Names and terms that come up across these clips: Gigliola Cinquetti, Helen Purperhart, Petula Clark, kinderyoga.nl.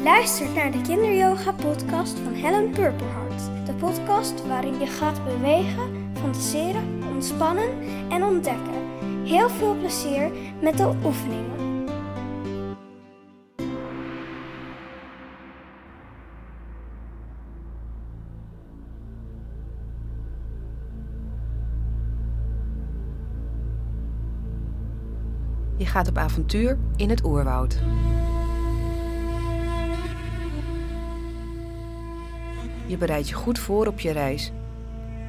Je luistert naar de Kinderyoga podcast van Helen Purperhart. De podcast waarin je gaat bewegen, fantaseren, ontspannen en ontdekken. Heel veel plezier met de oefeningen. Je gaat op avontuur in het oerwoud. Je bereidt je goed voor op je reis,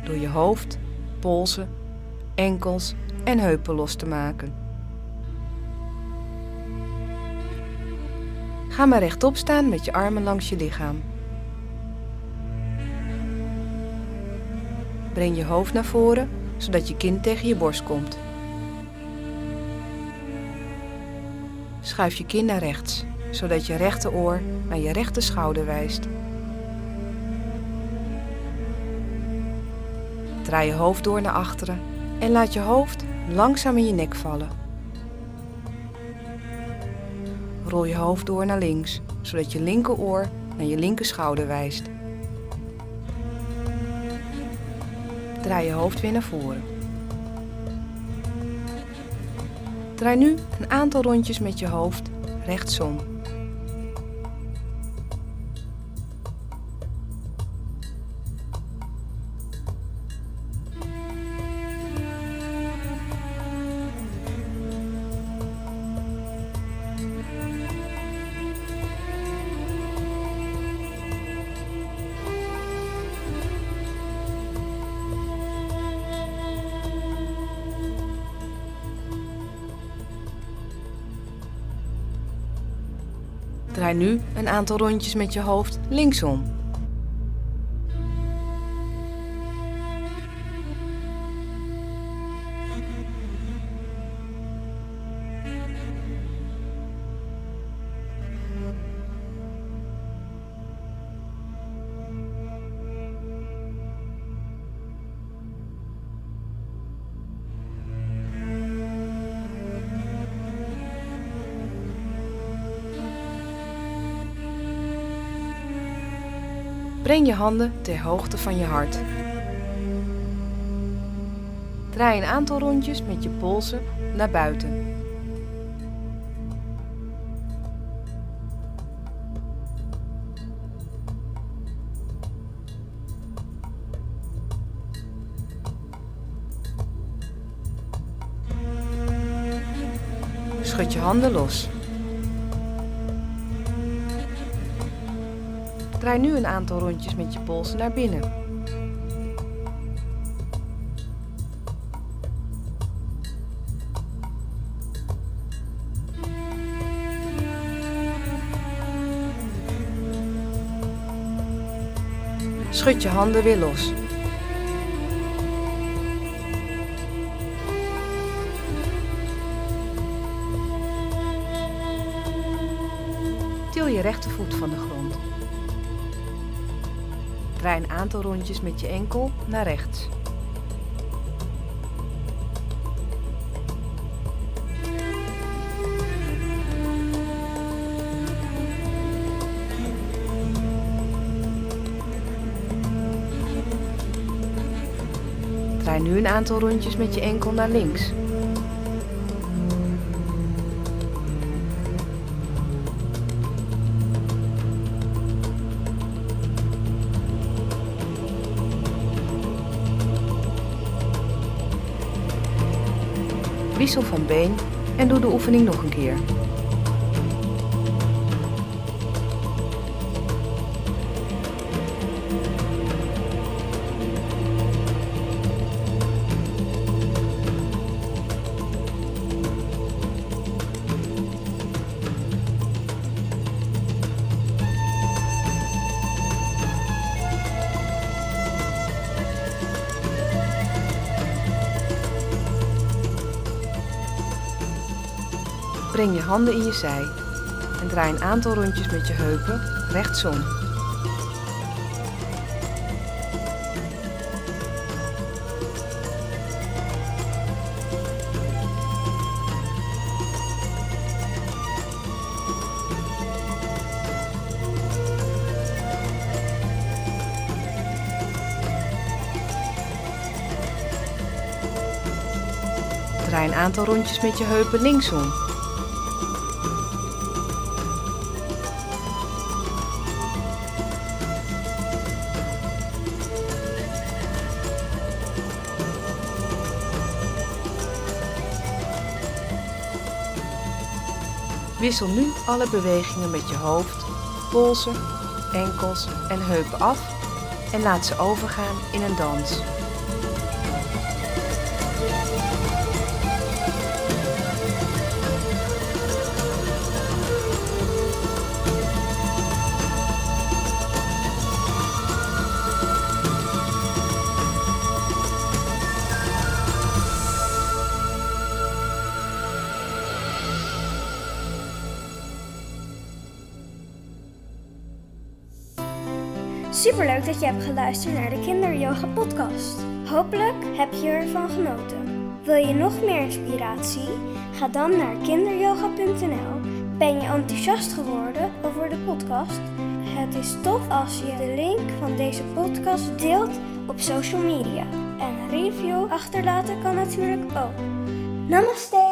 door je hoofd, polsen, enkels en heupen los te maken. Ga maar rechtop staan met je armen langs je lichaam. Breng je hoofd naar voren, zodat je kin tegen je borst komt. Schuif je kin naar rechts, zodat je rechteroor naar je rechter schouder wijst. Draai je hoofd door naar achteren en laat je hoofd langzaam in je nek vallen. Rol je hoofd door naar links, zodat je linkeroor naar je linker schouder wijst. Draai je hoofd weer naar voren. Draai nu een aantal rondjes met je hoofd rechtsom. Draai nu een aantal rondjes met je hoofd linksom. Breng je handen ter hoogte van je hart. Draai een aantal rondjes met je polsen naar buiten. Schud je handen los. Draai nu een aantal rondjes met je polsen naar binnen. Schud je handen weer los. Til je rechtervoet van de grond. Draai een aantal rondjes met je enkel naar rechts. Draai nu een aantal rondjes met je enkel naar links. Wissel van been en doe de oefening nog een keer. Breng je handen in je zij en draai een aantal rondjes met je heupen rechtsom. Draai een aantal rondjes met je heupen linksom. Wissel nu alle bewegingen met je hoofd, polsen, enkels en heupen af en laat ze overgaan in een dans. Superleuk dat je hebt geluisterd naar de Kinderyoga podcast. Hopelijk heb je ervan genoten. Wil je nog meer inspiratie? Ga dan naar kinderyoga.nl. Ben je enthousiast geworden over de podcast? Het is tof als je de link van deze podcast deelt op social media. En een review achterlaten kan natuurlijk ook. Namaste!